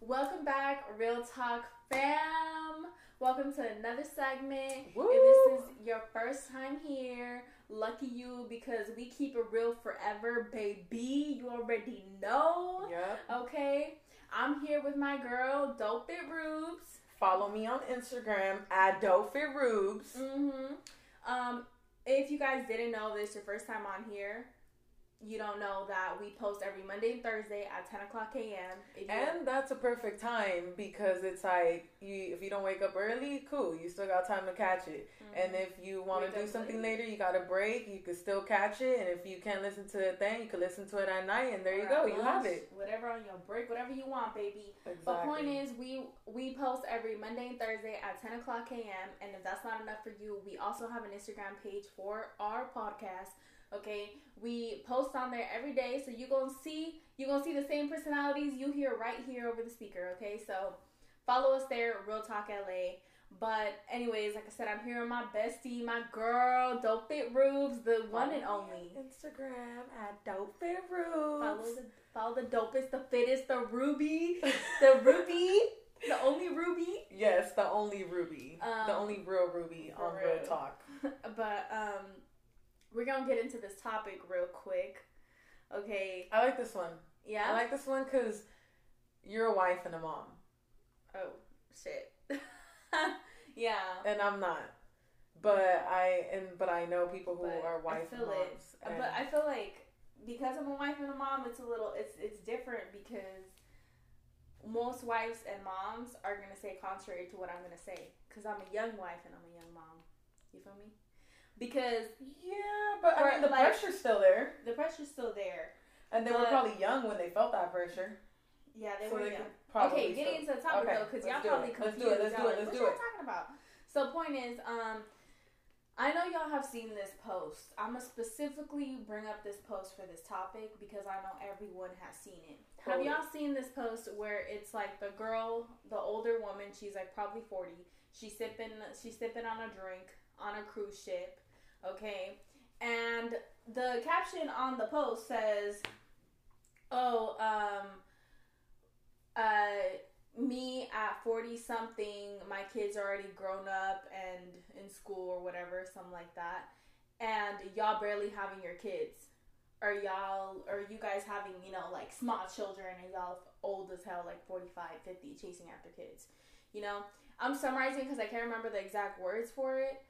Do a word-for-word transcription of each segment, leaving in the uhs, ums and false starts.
Welcome back, Real Talk fam. Welcome to another segment. Woo! If this is your first time here, lucky you, because we keep it real forever, baby. You already know. Yep. Okay. I'm here with my girl, Dope Fit Rubes. Follow me on Instagram at Dope Fit Rubes. Mm-hmm. Um, if you guys didn't know this, your first time on here, you don't know that we post every Monday and Thursday at ten o'clock a m And that's a perfect time because it's like, you, if you don't wake up early, cool. You still got time to catch it. Mm-hmm. And if you want to do something later, you got a break, you can still catch it. And if you can't listen to the thing, you can listen to it at night. And there you go. You have it. Whatever on your break, whatever you want, baby. Exactly. But point is, we, we post every Monday and Thursday at ten o'clock a m And if that's not enough for you, we also have an Instagram page for our podcast. Okay, we post on there every day, so you're gonna see you're gonna see the same personalities you hear right here over the speaker. Okay, so follow us there, Real Talk L A. But anyways, like I said, I'm here with my bestie, my girl, Dope Fit Rubes, the one and only. Instagram at Dope Fit Rubes. Follow the follow the dopest, the fittest, the Ruby, the Ruby, the only Ruby. Yes, the only Ruby, um, the only real Ruby on real. real Talk. But um. We're going to get into this topic real quick. Okay. I like this one. Yeah? I like this one because you're a wife and a mom. Oh, shit. Yeah. And I'm not. But I and but I know people who but are wife I feel and moms. It. And but I feel like because I'm a wife and a mom, it's a little, it's it's different because most wives and moms are going to say contrary to what I'm going to say. Because I'm a young wife and I'm a young mom. You feel me? Because yeah, but I mean the like, pressure's still there. The pressure's still there, and they but, were probably young when they felt that pressure. Yeah, they so were they young. Okay, getting still, into the topic okay, though, because y'all probably it. confused. Let's do it. Let's y'all do it. Like, let's what do y'all it. Talking about? So, point is, um, I know y'all have seen this post. I'm gonna specifically bring up this post for this topic because I know everyone has seen it. Totally. Have y'all seen this post where it's like the girl, the older woman, she's like probably forty. She's sipping, she's sipping on a drink on a cruise ship. Okay, and the caption on the post says, oh, um, uh, me at forty-something, my kids are already grown up and in school or whatever, something like that, and y'all barely having your kids, or y'all, or you guys having, you know, like, small children, and y'all old as hell, like, forty-five, fifty, chasing after kids, you know? I'm summarizing because I can't remember the exact words for it,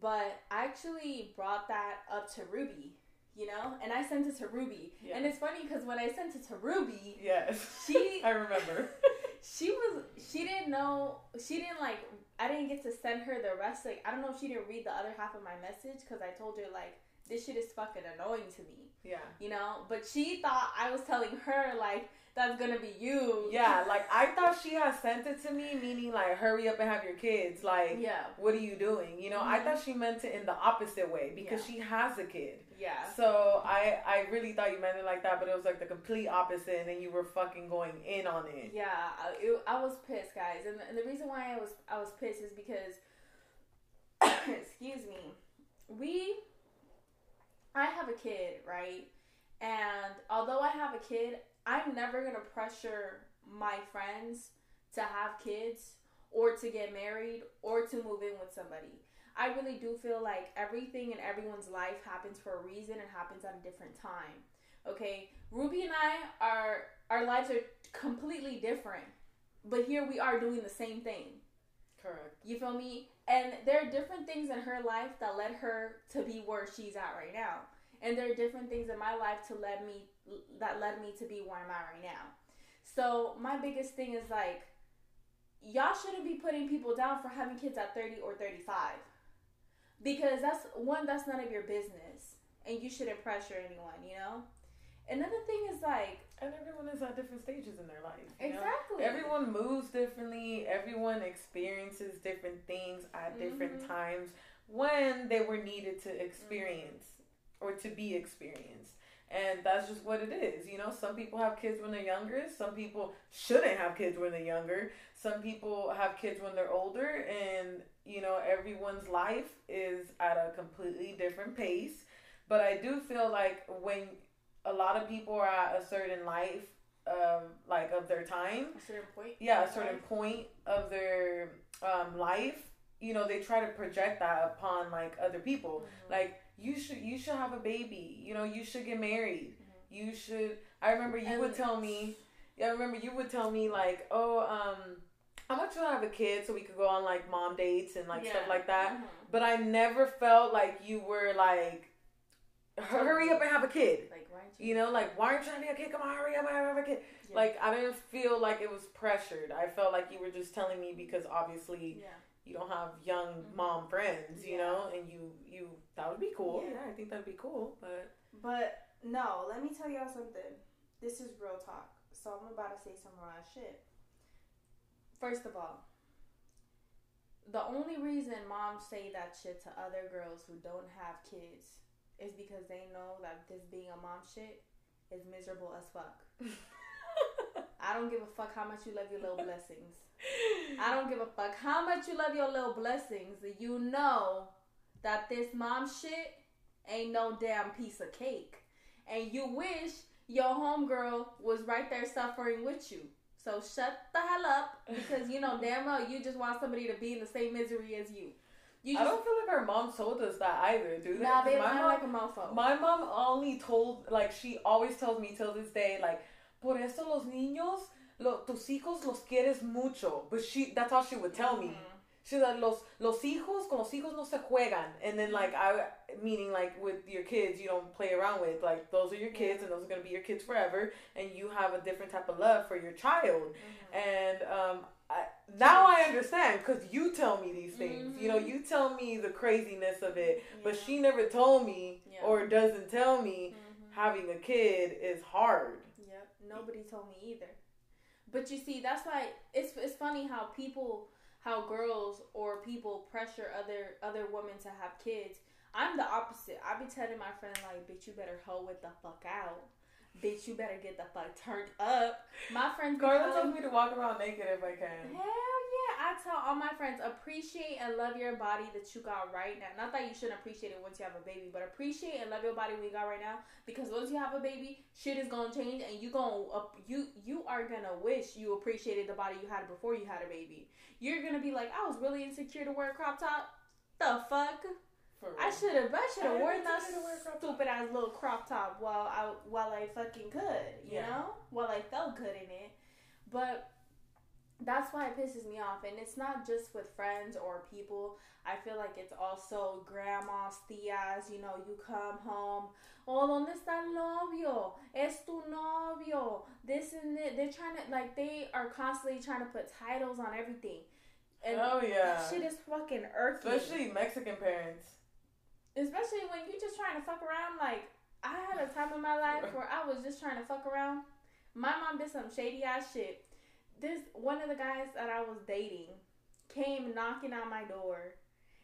but I actually brought that up to Ruby, you know, and I sent it to Ruby. Yeah. And it's funny because when I sent it to Ruby, yes, she I remember she was she didn't know she didn't like I didn't get to send her the rest. Like I don't know if she didn't read the other half of my message because I told her like this shit is fucking annoying to me. Yeah, you know, but she thought I was telling her like that's gonna be you. Yeah, like I thought she had sent it to me, meaning like hurry up and have your kids. Like, yeah, what are you doing? You know, mm-hmm. I thought she meant it in the opposite way because yeah. she has a kid. Yeah. So I, I really thought you meant it like that, but it was like the complete opposite, and then you were fucking going in on it. Yeah, I, it, I was pissed, guys, and the, and the reason why I was I was pissed is because, excuse me, we, I have a kid, right, and although I have a kid, I'm never going to pressure my friends to have kids or to get married or to move in with somebody. I really do feel like everything in everyone's life happens for a reason and happens at a different time. Okay, Ruby and I, are, our lives are completely different, but here we are doing the same thing. Correct. You feel me? And there are different things in her life that led her to be where she's at right now. And there are different things in my life to let me that led me to be where I'm at right now. So my biggest thing is like, y'all shouldn't be putting people down for having kids at thirty or thirty-five. Because that's, one, that's none of your business. And you shouldn't pressure anyone, you know? Another thing is like... And everyone is at different stages in their life. You exactly. know? Everyone moves differently. Everyone experiences different things at different mm-hmm. times when they were needed to experience. Mm-hmm. Or to be experienced. And that's just what it is. You know, some people have kids when they're younger. Some people shouldn't have kids when they're younger. Some people have kids when they're older. And, you know, everyone's life is at a completely different pace. But I do feel like when a lot of people are at a certain life um, like of their time. A certain point. Yeah, a certain life. point of their um, life. You know, they try to project that upon like other people. Mm-hmm. Like you should, you should have a baby. You know, you should get married. Mm-hmm. You should. I remember you and would tell me. Yeah, I remember you would tell me like, oh, um, I want you to have a kid so we could go on like mom dates and like yeah. stuff like that. Mm-hmm. But I never felt like you were like, hurry up and have a kid. Like, why aren't you? You know, like, why aren't you trying to have a kid? Come on, hurry up and have a kid. Yeah. Like, I didn't feel like it was pressured. I felt like you were just telling me because obviously. Yeah. You don't have young mm-hmm. mom friends, you yeah. know, and you, you, that would be cool. Yeah. yeah, I think that'd be cool, but. But, no, let me tell y'all something. This is real talk, so I'm about to say some raw shit. First of all, the only reason moms say that shit to other girls who don't have kids is because they know that this being a mom shit is miserable as fuck. I don't give a fuck how much you love your little blessings. I don't give a fuck how much you love your little blessings. You know that this mom shit ain't no damn piece of cake. And you wish your homegirl was right there suffering with you. So shut the hell up because you know damn well you just want somebody to be in the same misery as you. You just, I don't feel like our mom told us that either, dude. Nah, they mom like a mofo. My mom only told, like she always tells me till this day, like, por eso los niños... Lo, tus hijos los quieres mucho. But she, that's how she would tell me. Mm-hmm. She's like, los, los hijos, con los hijos no se juegan. And then, like, I, meaning, like, with your kids, you don't play around with. Like, those are your kids, yeah. and those are going to be your kids forever. And you have a different type of love for your child. Mm-hmm. And um, I, now I understand, because you tell me these things. Mm-hmm. You know, you tell me the craziness of it. Yeah. But she never told me, yeah. or doesn't tell me, mm-hmm. having a kid is hard. Yep, nobody told me either. But you see, that's why it's it's funny how people, how girls or people pressure other other women to have kids. I'm the opposite. I be telling my friend, like, bitch, you better hoe it the fuck out. Bitch, you better get the fuck turned up. My friend Carla tells me to walk around naked if I can. Hell yeah. I tell all my friends, appreciate and love your body that you got right now. Not that you shouldn't appreciate it once you have a baby, but appreciate and love your body we got right now. Because once you have a baby, shit is going to change and you gonna, uh, you you are going to wish you appreciated the body you had before you had a baby. You're going to be like, I was really insecure to wear a crop top. The fuck? I should have. I should have worn that stupid ass little crop top while I while I fucking could, you yeah. know, while I felt good in it. But that's why it pisses me off, and it's not just with friends or people. I feel like it's also grandmas, tías. You know, you come home. Oh, ¿dónde está el novio? Es tu novio. This and that. They're trying to like they are constantly trying to put titles on everything. And oh yeah, that shit is fucking irking. Especially Mexican parents. Especially when you just trying to fuck around. Like, I had a time in my life where I was just trying to fuck around. My mom did some shady ass shit. This, one of the guys that I was dating came knocking on my door.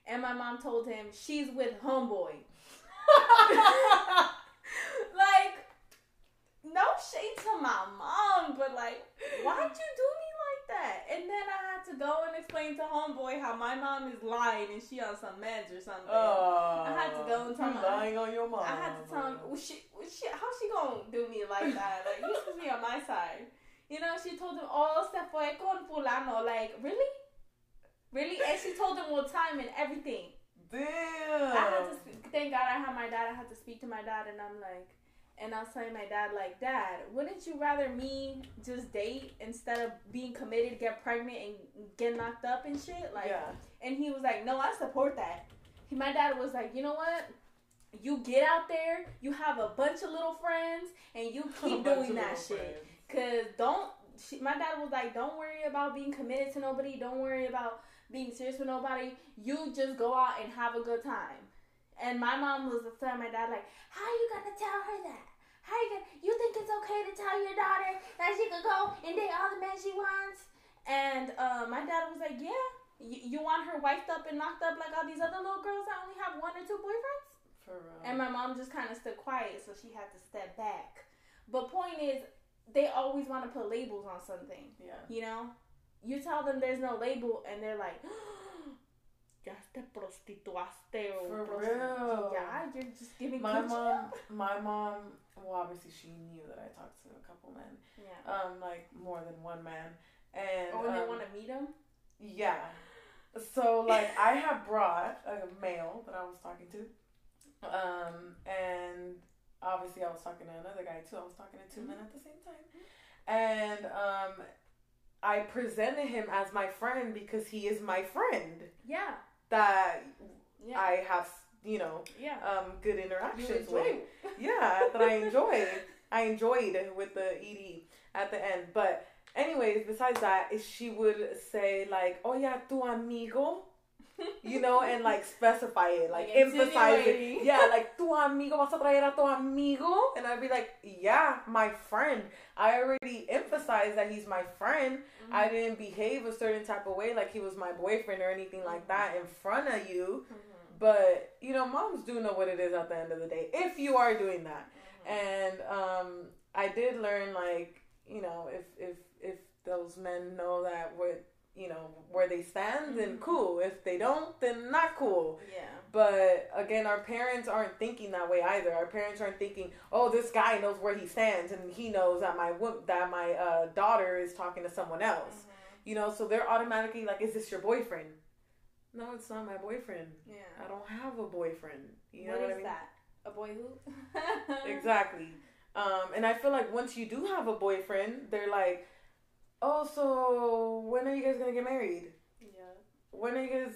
And my mom told him, she's with homeboy. Like, no shade to my mom, but like, why'd you do me like that? And then I had to go and explain to homeboy how my mom is lying and she on some meds or something. Uh, I had to go and tell him. lying on your mom. I had to tell him, well, she, well, she, how she gonna do me like that? Like, you should be on my side. You know, she told him, oh, se fue con fulano. Like, really? Really? And she told him, well, time and everything. Damn. I had to, sp- thank God I had my dad. I had to speak to my dad and I'm like, and I was telling my dad, like, Dad, wouldn't you rather me just date instead of being committed, get pregnant, and get knocked up and shit? Like, yeah. And he was like, no, I support that. He, my dad was like, you know what? You get out there, you have a bunch of little friends, and you keep doing that shit. Friends. Cause don't, she, my dad was like, don't worry about being committed to nobody. Don't worry about being serious with nobody. You just go out and have a good time. And my mom was telling my dad, like, how are you gonna tell her that? How are you gonna, you think it's okay to tell your daughter that she could go and date all the men she wants? And uh, my dad was like, yeah, y- you want her wiped up and knocked up like all these other little girls that only have one or two boyfriends? For real. And my mom just kind of stood quiet, so she had to step back. But point is, they always want to put labels on something. Yeah. You know? You tell them there's no label, and they're like, te prostituaste or for real. Yeah, you're just giving my mom up. My mom, well, obviously she knew that I talked to a couple men. Yeah. Um, like more than one man. And oh, and um, they want to meet him? Yeah. So like I had brought a male that I was talking to. Um, and obviously I was talking to another guy too. I was talking to two mm-hmm. men at the same time. And um I presented him as my friend because he is my friend. Yeah. That yeah. I have, you know, yeah. um, good interactions with. Yeah, that I enjoyed. I enjoyed with the E D at the end. But anyways, besides that, she would say like, "Oh yeah, tu amigo," you know, and like specify it, like yeah, emphasize it. Yeah, like tu amigo, vas a traer a tu amigo, and I'd be like, yeah, my friend. I already emphasized that he's my friend. Mm-hmm. I didn't behave a certain type of way, like he was my boyfriend or anything mm-hmm. like that in front of you. Mm-hmm. But you know, moms do know what it is at the end of the day if you are doing that. Mm-hmm. And um, I did learn, like, you know, if if if those men know that what. You know, where they stand, then cool. If they don't, then not cool. Yeah. But again, our parents aren't thinking that way either. Our parents aren't thinking, oh, this guy knows where he stands and he knows that my that my uh, daughter is talking to someone else. Mm-hmm. You know, so they're automatically like, is this your boyfriend? No, it's not my boyfriend. Yeah. I don't have a boyfriend. You know what, what is I mean? That? A boy who? Exactly. Um, and I feel like once you do have a boyfriend, they're like, oh, so when are you guys gonna get married? Yeah. When are you guys?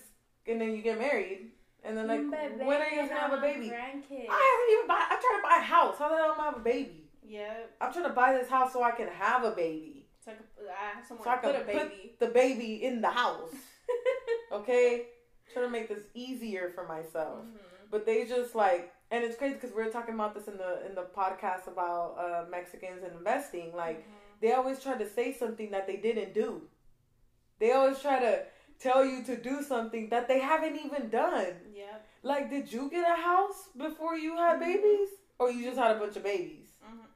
And then you get married, and then like, baby, when are you guys gonna have a baby? Grandkids. I haven't even buy. I'm trying to buy a house. How the hell am I have a baby? Yeah. I'm trying to buy this house so I can have a baby. So I can, I have somewhere so I can put a baby. Put the baby in the house. Okay. I'm trying to make this easier for myself, mm-hmm. but they just like, and it's crazy because we were talking about this in the in the podcast about uh, Mexicans and investing, like. Mm-hmm. They always try to say something that they didn't do. They always try to tell you to do something that they haven't even done. Yeah. Like, did you get a house before you had mm-hmm. babies? Or you just had a bunch of babies? Mm-hmm.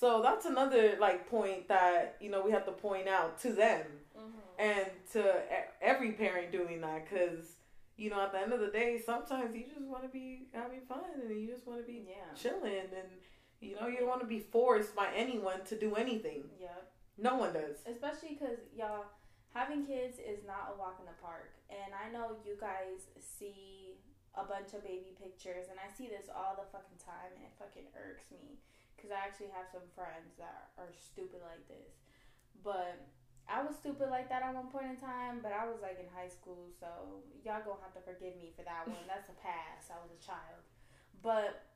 So that's another, like, point that, you know, we have to point out to them. Mm-hmm. And to every parent doing that. Because, you know, at the end of the day, sometimes you just want to be having fun. And you just want to be yeah. chilling and... You know, you don't want to be forced by anyone to do anything. Yeah. No one does. Especially because, y'all, having kids is not a walk in the park. And I know you guys see a bunch of baby pictures, and I see this all the fucking time, and it fucking irks me. Because I actually have some friends that are stupid like this. But I was stupid like that at one point in time, but I was, like, in high school, so y'all gonna have to forgive me for that one. That's a pass. I was a child. But...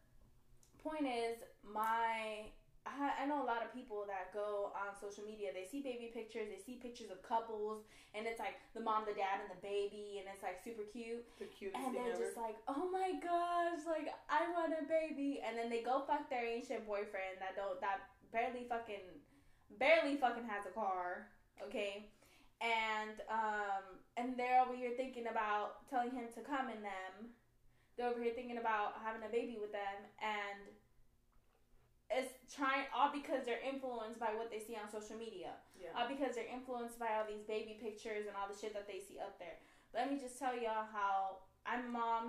point is, my I, I know a lot of people that go on social media, they see baby pictures, they see pictures of couples, and it's like the mom, the dad, and the baby, and it's like super cute. The cutest and they're ever. Just like, oh my gosh, like I want a baby, and then they go fuck their ancient boyfriend that don't that barely fucking barely fucking has a car, okay, and um and they're over here thinking about telling him to come in them. They're over here thinking about having a baby with them, and it's trying all because they're influenced by what they see on social media. Yeah. All because they're influenced by all these baby pictures and all the shit that they see up there. Let me just tell y'all how I'm a mom,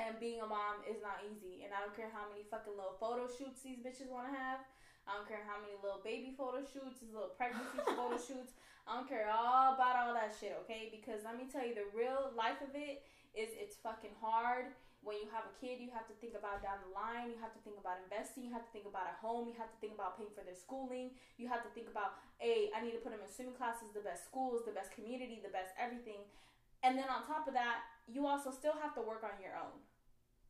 and being a mom is not easy. And I don't care how many fucking little photo shoots these bitches want to have. I don't care how many little baby photo shoots, little pregnancy photo shoots. I don't care all about all that shit, okay? Because let me tell you, the real life of it is it's fucking hard. When you have a kid, you have to think about down the line, you have to think about investing, you have to think about a home, you have to think about paying for their schooling, you have to think about, hey, I need to put them in swimming classes, the best schools, the best community, the best everything. And then on top of that, you also still have to work on your own.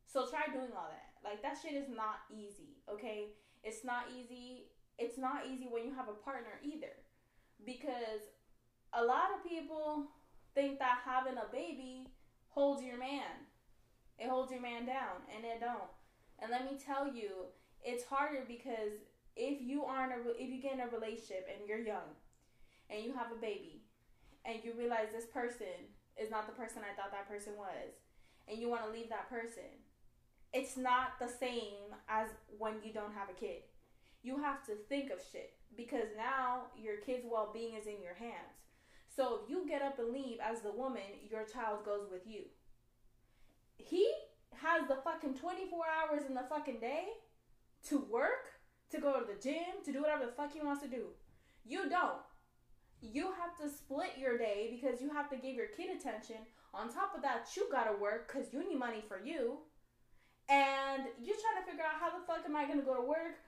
So try doing all that. Like, that shit is not easy, okay? It's not easy. It's not easy when you have a partner either, because a lot of people think that having a baby holds your man. It holds your man down, and it don't. And let me tell you, it's harder because if you aren't a, if you get in a relationship and you're young, and you have a baby, and you realize this person is not the person I thought that person was, and you want to leave that person, it's not the same as when you don't have a kid. You have to think of shit because now your kid's well-being is in your hands. So if you get up and leave as the woman, your child goes with you. He has the fucking twenty-four hours in the fucking day to work, to go to the gym, to do whatever the fuck he wants to do. You don't. You have to split your day because you have to give your kid attention. On top of that, you gotta work because you need money for you. And you're trying to figure out how the fuck am I gonna go to work,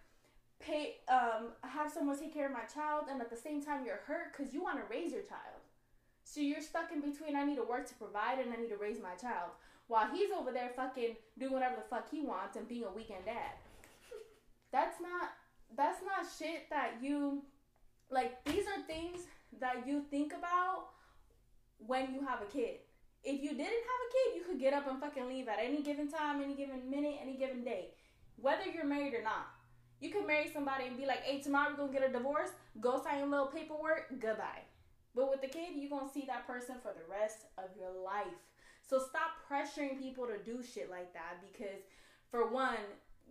pay, um, have someone take care of my child, and at the same time you're hurt because you want to raise your child. So you're stuck in between, I need to work to provide and I need to raise my child. While he's over there fucking doing whatever the fuck he wants and being a weekend dad. That's not, that's not shit that you, like, these are things that you think about when you have a kid. If you didn't have a kid, you could get up and fucking leave at any given time, any given minute, any given day. Whether you're married or not. You could marry somebody and be like, hey, tomorrow we're going to get a divorce. Go sign your little paperwork. Goodbye. But with the kid, you're going to see that person for the rest of your life. So stop pressuring people to do shit like that because, for one,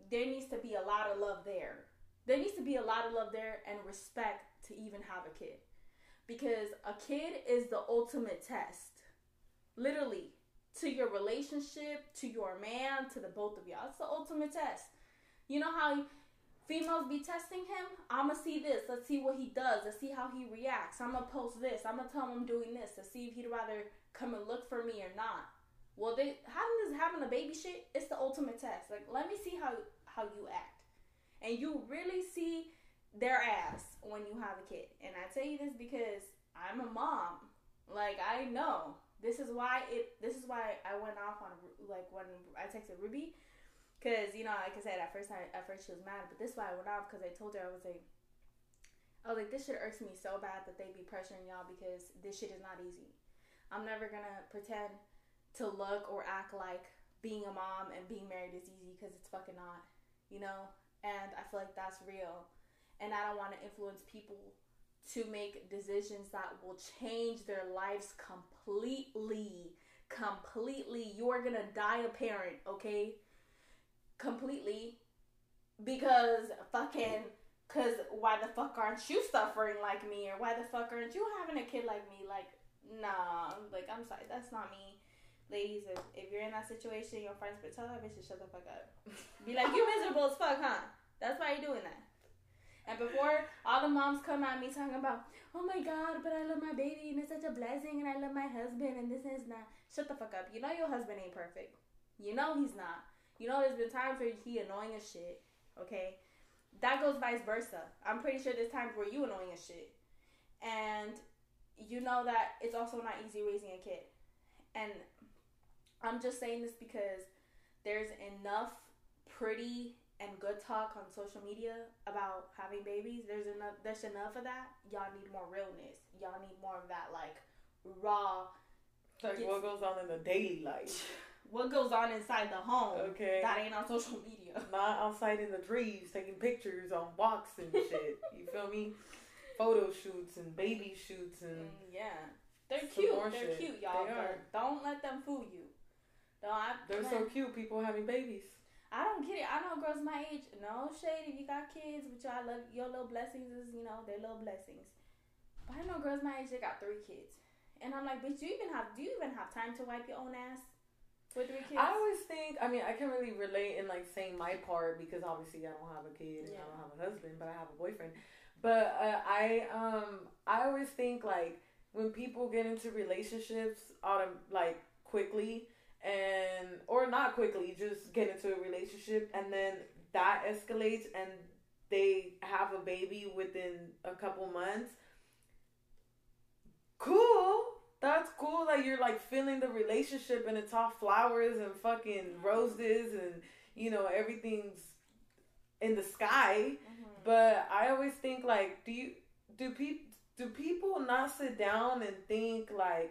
there needs to be a lot of love there. There needs to be a lot of love there and respect to even have a kid. Because a kid is the ultimate test. Literally, to your relationship, to your man, to the both of y'all. It's the ultimate test. You know how females be testing him? I'm going to see this. Let's see what he does. Let's see how he reacts. I'm going to post this. I'm going to tell him I'm doing this to see if he'd rather come and look for me or not. Well, they, having this, having a baby shit, it's the ultimate test. Like, let me see how, how you act. And you really see their ass when you have a kid. And I tell you this because I'm a mom. Like, I know. This is why it. This is why I went off on, like, when I texted Ruby, because, you know, like I said, at first I, at first she was mad, but this is why I went off, because I told her, I was like, I was like, this shit irks me so bad that they be pressuring y'all, because this shit is not easy. I'm never gonna pretend to look or act like being a mom and being married is easy, because it's fucking not, you know. And I feel like that's real, and I don't want to influence people to make decisions that will change their lives completely, completely. You are going to die a parent, okay? Completely. Because fucking, because why the fuck aren't you suffering like me? Or why the fuck aren't you having a kid like me? Like, nah. Like, I'm sorry. That's not me. Ladies, if, if you're in that situation, your friends, but tell that bitch to shut the fuck up. Be like, you miserable as fuck, huh? That's why you're doing that. And before all the moms come at me talking about, oh my God, but I love my baby and it's such a blessing and I love my husband and this is not. Shut the fuck up. You know your husband ain't perfect. You know he's not. You know there's been times where he annoying as shit. Okay? That goes vice versa. I'm pretty sure there's times where you annoying as shit. And you know that it's also not easy raising a kid. And I'm just saying this because there's enough pretty and good talk on social media about having babies. There's enough there's enough of that. Y'all need more realness. Y'all need more of that, like, raw. Like, what goes on in the daily life. What goes on inside the home. Okay. That ain't on social media. Not outside in the dreams, taking pictures on walks and shit. You feel me? Photo shoots and baby shoots and... Mm, yeah. They're cute. They're shit. Cute, y'all. They are. Don't let them fool you. Don't, I, They're man. so cute, people having babies. I don't get it. I know girls my age, no shade if you got kids, which I love, your little blessings is, you know, they're little blessings. But I know girls my age, they got three kids. And I'm like, bitch, you even have, do you even have time to wipe your own ass with three kids? I always think, I mean, I can't really relate in, like, saying my part because obviously I don't have a kid and yeah. I don't have a husband, but I have a boyfriend. But uh, I, um, I always think, like, when people get into relationships, like, quickly, and or not quickly, just get into a relationship and then that escalates and they have a baby within a couple months. Cool. That's cool that you're, like, feeling the relationship and it's all flowers and fucking roses and, you know, everything's in the sky. Mm-hmm. But I always think, like, do you do people do people not sit down and think, like,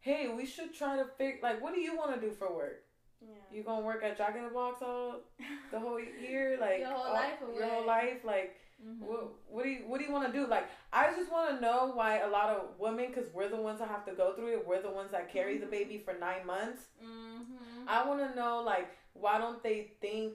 hey, we should try to figure, like, what do you want to do for work? Yeah. You going to work at Jack in the Box all the whole year? Like, your whole all, life? Away. Your whole life? Like, mm-hmm. what, what do you what do you want to do? Like, I just want to know why a lot of women, because we're the ones that have to go through it, we're the ones that carry mm-hmm. the baby for nine months. Mm-hmm. I want to know, like, why don't they think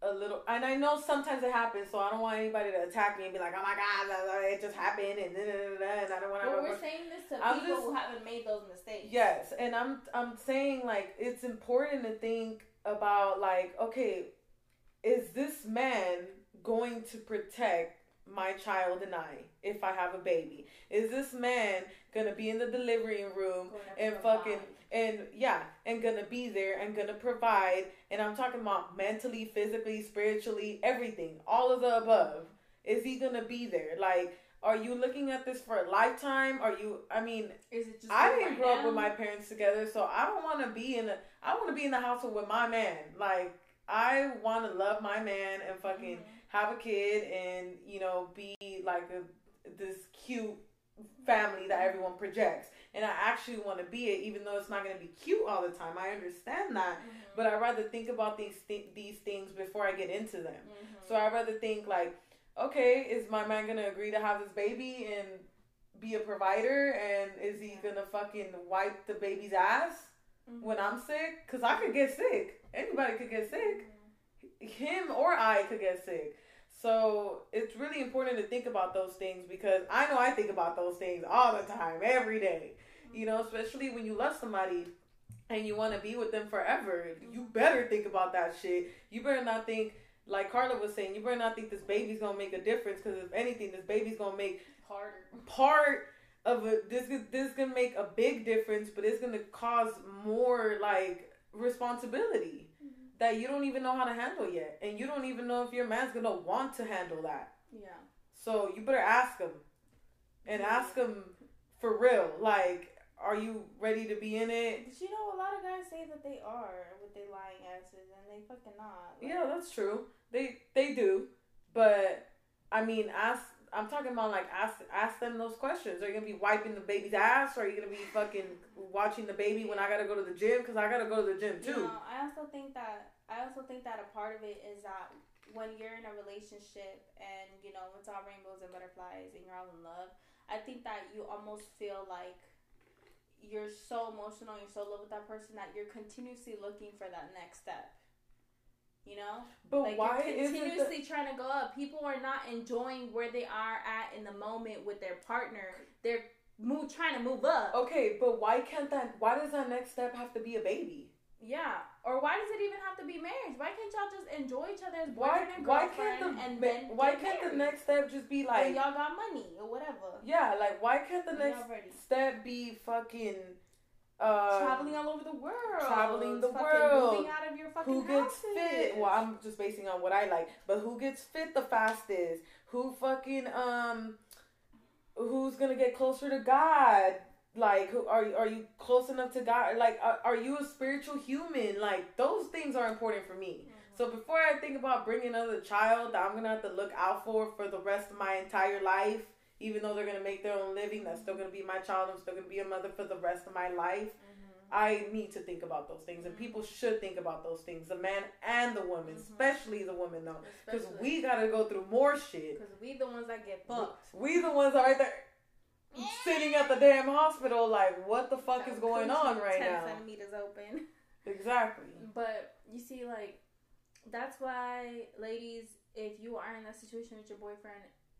a little, and I know sometimes it happens, so I don't want anybody to attack me and be like, oh my God, blah, blah, it just happened, and, blah, blah, blah, and I don't want to. Well, we're saying this to I'm people just, who haven't made those mistakes. Yes, and I'm I'm saying, like, it's important to think about, like, okay, is this man going to protect my child and I if I have a baby? Is this man gonna be in the delivery room and fucking and yeah and gonna be there and gonna provide? And I'm talking about mentally, physically, spiritually, everything, all of the above. Is he gonna be there? Like, are you looking at this for a lifetime? Are you, I mean, is it just I didn't grow up with my parents together, so I don't want to be in a I want to be in the household with my man. Like, I want to love my man and fucking mm-hmm. have a kid and, you know, be like a, this cute family that everyone projects. And I actually want to be it, even though it's not going to be cute all the time. I understand that. Mm-hmm. But I'd rather think about these, th- these things before I get into them. Mm-hmm. So I'd rather think like, okay, is my man going to agree to have this baby and be a provider? And is he going to fucking wipe the baby's ass mm-hmm. when I'm sick? Because I could get sick. Anybody could get sick. Him or I could get sick. So it's really important to think about those things, because I know I think about those things all the time, every day. You know, especially when you love somebody and you want to be with them forever, you better think about that shit. You better not think, like Carla was saying, you better not think this baby's going to make a difference, because if anything, this baby's going to make Harder. part of a, this, this is going to make a big difference, but it's going to cause more, like, responsibility that you don't even know how to handle yet. And you don't even know if your man's going to want to handle that. Yeah. So you better ask him. And yeah. ask him for real. Like, are you ready to be in it? But you know, a lot of guys say that they are with their lying asses, and they fucking not. Like, yeah, that's true. They they do. But, I mean, ask. I'm talking about, like, ask ask them those questions. Are you going to be wiping the baby's ass? Or are you going to be fucking watching the baby when I got to go to the gym? Because I got to go to the gym, too. You know, I also think that I also think that a part of it is that when you're in a relationship and, you know, it's all rainbows and butterflies and you're all in love, I think that you almost feel like you're so emotional, you're so in love with that person that you're continuously looking for that next step. You know, but like, why you're continuously the- trying to go up. People are not enjoying where they are at in the moment with their partner. They're move trying to move up. Okay, but why can't that? Why does that next step have to be a baby? Yeah, or why does it even have to be marriage? Why can't y'all just enjoy each other's boyfriend why, and girlfriend? Why can't the and then why can't married? the next step just be like, and y'all got money or whatever? Yeah, like why can't the next step be fucking? Uh, traveling all over the world. Traveling the fucking world. Moving out of your fucking Who gets houses. fit? Well, I'm just basing on what I like. But who gets fit the fastest? Who fucking, um, who's gonna get closer to God? Like, who are, are you close enough to God? Like, are, are you a spiritual human? Like, those things are important for me. Mm-hmm. So before I think about bringing another child that I'm gonna have to look out for for the rest of my entire life, even though they're going to make their own living, that's still going to be my child. I'm still going to be a mother for the rest of my life. Mm-hmm. I need to think about those things. Mm-hmm. And people should think about those things. The man and the woman. Mm-hmm. Especially the woman, though. Because we got to go through more shit. Because we the ones that get fucked. We, we the ones that are right there sitting at the damn hospital like, what the fuck that is going on right ten now? ten centimeters open. Exactly. But, you see, like, that's why, ladies, if you are in that situation with your boyfriend,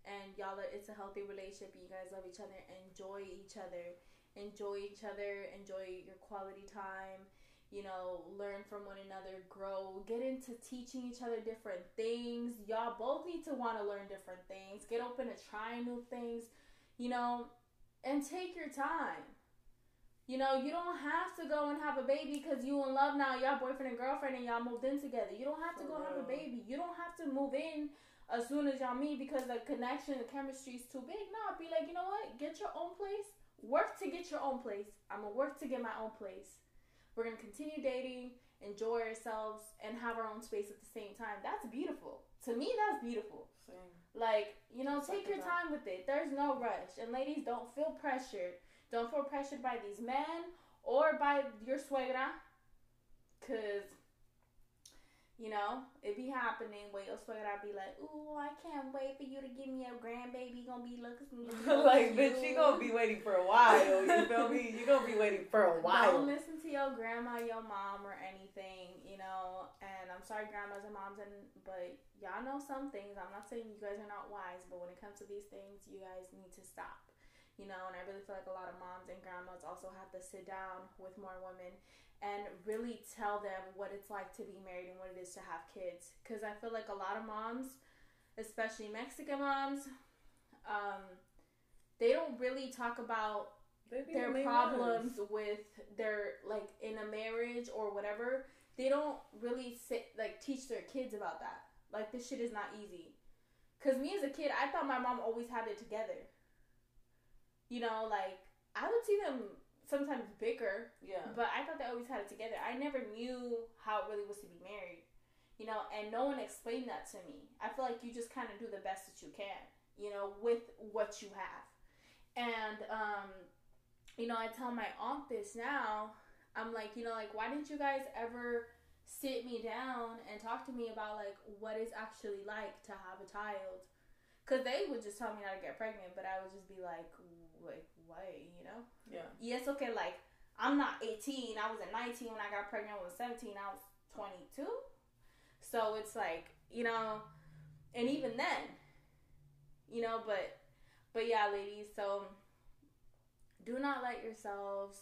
and y'all, are, it's a healthy relationship. You guys love each other. Enjoy each other. Enjoy each other. Enjoy your quality time. You know, learn from one another. Grow. Get into teaching each other different things. Y'all both need to want to learn different things. Get open to trying new things. You know, and take your time. You know, you don't have to go and have a baby because you in love now. Y'all boyfriend and girlfriend and y'all moved in together. You don't have to go have a baby. You don't have to move in as soon as y'all meet because the connection, the chemistry is too big. No, be like, you know what? Get your own place. Work to get your own place. I'm going to work to get my own place. We're going to continue dating, enjoy ourselves, and have our own space at the same time. That's beautiful. To me, that's beautiful. Same. Like, you know, take your time with it. There's no rush. And ladies, don't feel pressured. Don't feel pressured by these men or by your suegra. Because... you know, it be happening where your suegra be like, ooh, I can't wait for you to give me a grandbaby. You gonna be looking like, bitch, you gonna be waiting for a while. You feel me? You gonna be waiting for a while. Don't listen to your grandma, your mom, or anything. You know, know, and I'm sorry, grandmas and moms, and but y'all know some things. I'm not saying you guys are not wise, but when it comes to these things, you guys need to stop, you know. And I really feel like a lot of moms and grandmas also have to sit down with more women and really tell them what it's like to be married and what it is to have kids. Because I feel like a lot of moms, especially Mexican moms, um, they don't really talk about Maybe their problems months. with their, like, in a marriage or whatever. They don't really sit, like, teach their kids about that. Like, this shit is not easy. Because me as a kid, I thought my mom always had it together. You know, like, I would see them sometimes bicker. Yeah. But I thought they always had it together. I never knew how it really was to be married. You know, and no one explained that to me. I feel like you just kind of do the best that you can, you know, with what you have. And, um, you know, I tell my aunt this now. I'm like, you know, like, why didn't you guys ever sit me down and talk to me about, like, what it's actually like to have a child? Because they would just tell me not to get pregnant, but I would just be like, like, what, you know? Yeah. Yes, okay, like, I'm not eighteen. I was at nineteen when I got pregnant. I was seventeen. I was twenty-two. So it's like, you know, and even then, you know, but, but yeah, ladies, so do not let yourselves...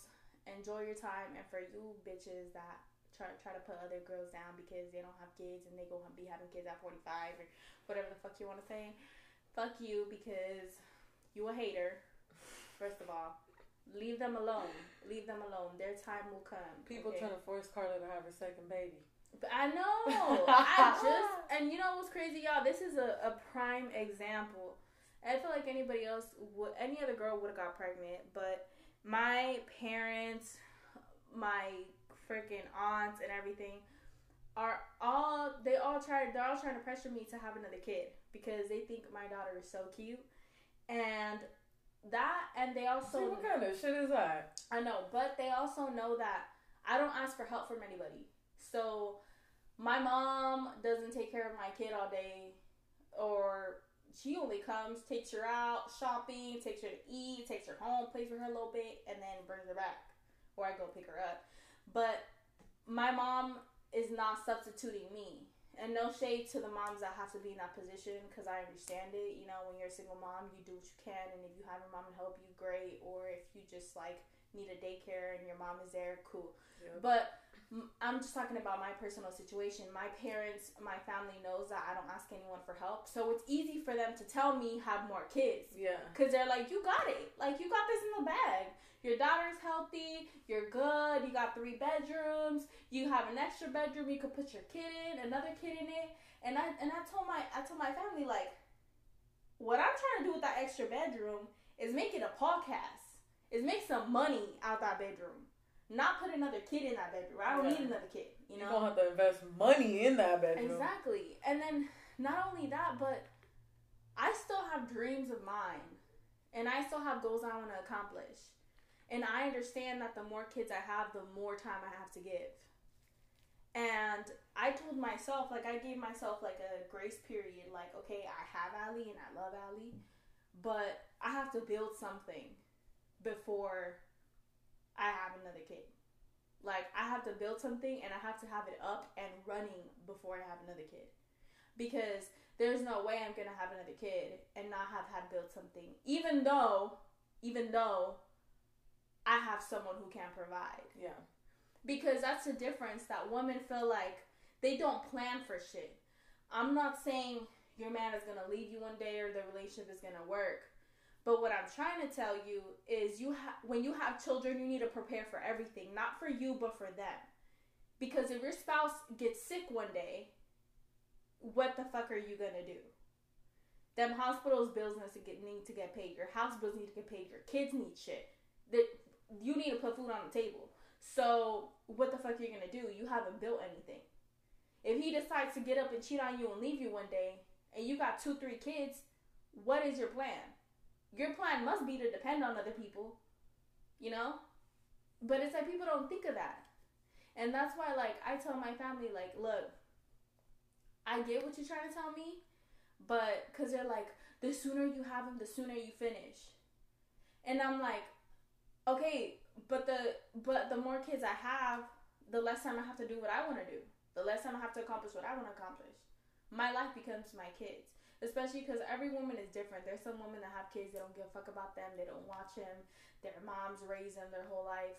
Enjoy your time, and for you bitches that try try to put other girls down because they don't have kids and they go be having kids at forty-five or whatever the fuck you want to say, fuck you, because you a hater. First of all, leave them alone. Leave them alone. Their time will come. People okay? trying to force Carla to have her second baby. But I know. I just and you know what's crazy, y'all? This is a, a prime example. I feel like anybody else, would, any other girl would have got pregnant, but. My parents, my freaking aunts and everything are all, they all try, they're all trying to pressure me to have another kid because they think my daughter is so cute. And that, and they also... See, what kind of shit is that? I know, but they also know that I don't ask for help from anybody. So my mom doesn't take care of my kid all day, or... She only comes, takes her out, shopping, takes her to eat, takes her home, plays with her a little bit, and then brings her back. Or I go pick her up. But my mom is not substituting me. And no shade to the moms that have to be in that position, because I understand it. You know, when you're a single mom, you do what you can. And if you have your mom to help you, great. Or if you just, like, need a daycare and your mom is there, cool. Yeah. But... I'm just talking about my personal situation. My parents, my family knows that I don't ask anyone for help. So it's easy for them to tell me have more kids. Yeah. Because they're like, you got it. Like, you got this in the bag. Your daughter's healthy. You're good. You got three bedrooms. You have an extra bedroom. You could put your kid in, another kid in it. And I and I told my I told my family, like, what I'm trying to do with that extra bedroom is make it a podcast. Is make some money out that bedroom. Not put another kid in that bedroom. I don't yeah. need another kid, you know? You don't have to invest money in that bedroom. Exactly. And then, not only that, but I still have dreams of mine. And I still have goals I want to accomplish. And I understand that the more kids I have, the more time I have to give. And I told myself, like, I gave myself, like, a grace period. Like, okay, I have Allie and I love Allie. But I have to build something before... I have another kid. Like, I have to build something and I have to have it up and running before I have another kid. Because there's no way I'm going to have another kid and not have had built something. Even though, even though I have someone who can provide. Yeah. Because that's the difference that women feel like they don't plan for shit. I'm not saying your man is going to leave you one day or the relationship is going to work. But what I'm trying to tell you is you ha- when you have children, you need to prepare for everything. Not for you, but for them. Because if your spouse gets sick one day, what the fuck are you going to do? Them hospitals bills need to get paid. Your house bills need to get paid. Your kids need shit. You need to put food on the table. So what the fuck are you going to do? You haven't built anything. If he decides to get up and cheat on you and leave you one day, and you got two, three kids, what is your plan? Your plan must be to depend on other people, you know? But it's like people don't think of that. And that's why, like, I tell my family, like, look, I get what you're trying to tell me, but because they're like, the sooner you have them, the sooner you finish. And I'm like, okay, but the but the more kids I have, the less time I have to do what I want to do. The less time I have to accomplish what I want to accomplish. My life becomes my kids. Especially because every woman is different. There's some women that have kids, they don't give a fuck about them, they don't watch them, their moms raise them their whole life,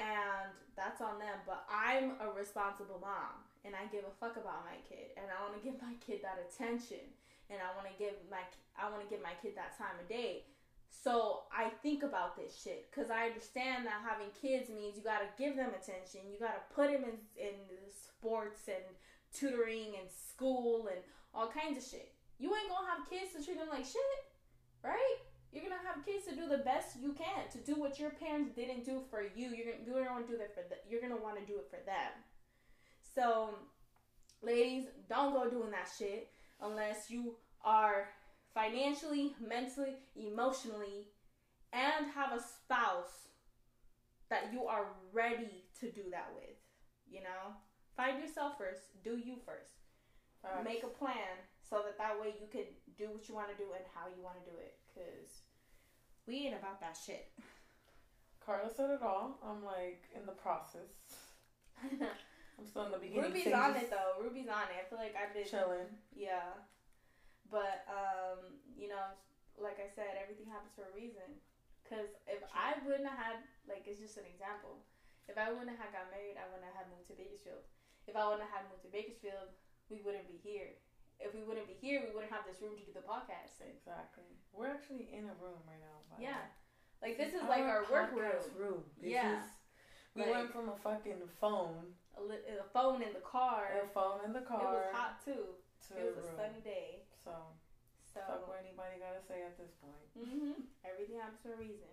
and that's on them. But I'm a responsible mom, and I give a fuck about my kid, and I want to give my kid that attention, and I want to give my I want to give my kid that time of day. So I think about this shit because I understand that having kids means you gotta give them attention, you gotta put them in in sports and tutoring and school and all kinds of shit. You ain't gonna have kids to treat them like shit, right? You're gonna have kids to do the best you can, to do what your parents didn't do for you. You're gonna, you're gonna want to do that for th- you're gonna want to do it for them. So, ladies, don't go doing that shit unless you are financially, mentally, emotionally, and have a spouse that you are ready to do that with. You know, find yourself first. Do you first. Right. Make a plan. So that that way you could do what you want to do and how you want to do it. Because we ain't about that shit. Carla said it all. I'm like in the process. I'm still in the beginning. Ruby's on it though. Ruby's on it. I feel like I've been... chilling. Yeah. But, um, you know, like I said, everything happens for a reason. Because if True. I wouldn't have had... like, it's just an example. If I wouldn't have got married, I wouldn't have moved to Bakersfield. If I wouldn't have moved to Bakersfield, we wouldn't be here. If we wouldn't be here, we wouldn't have this room to do the podcast. Exactly. We're actually in a room right now. By yeah. Like, this is like our work room. room yeah. We like, went from a fucking phone. A, li- a phone in the car. A phone in the car. It was hot, too. To it was a, a sunny day. So, so fuck what anybody got to say at this point. Mm-hmm. Everything happens for a reason.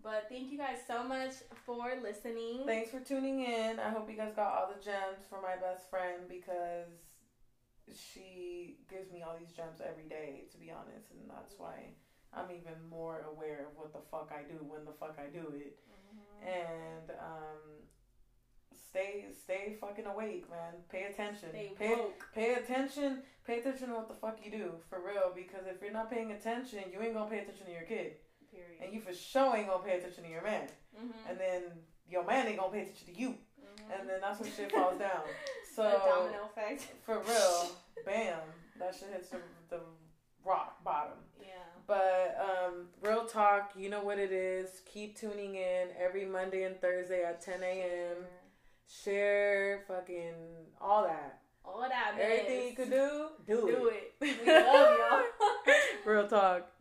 But thank you guys so much for listening. Thanks for tuning in. I hope you guys got all the gems for my best friend because... she gives me all these gems every day, to be honest, and that's why I'm even more aware of what the fuck I do when the fuck I do it. Mm-hmm. And um, stay stay fucking awake, man. Pay attention. Stay pay woke. Pay attention. Pay attention to what the fuck you do, for real. Because if you're not paying attention, you ain't gonna pay attention to your kid. Period. And you for sure ain't gonna pay attention to your man. Mm-hmm. And then your man ain't gonna pay attention to you. And then that's when shit falls down. So the domino effect. For real, bam, that shit hits the, the rock bottom. Yeah. But um, real talk, you know what it is. Keep tuning in every Monday and Thursday at ten a.m. Share, fucking all that. All that. Everything is. You could do, do, do it. Do it. We love y'all. Real talk.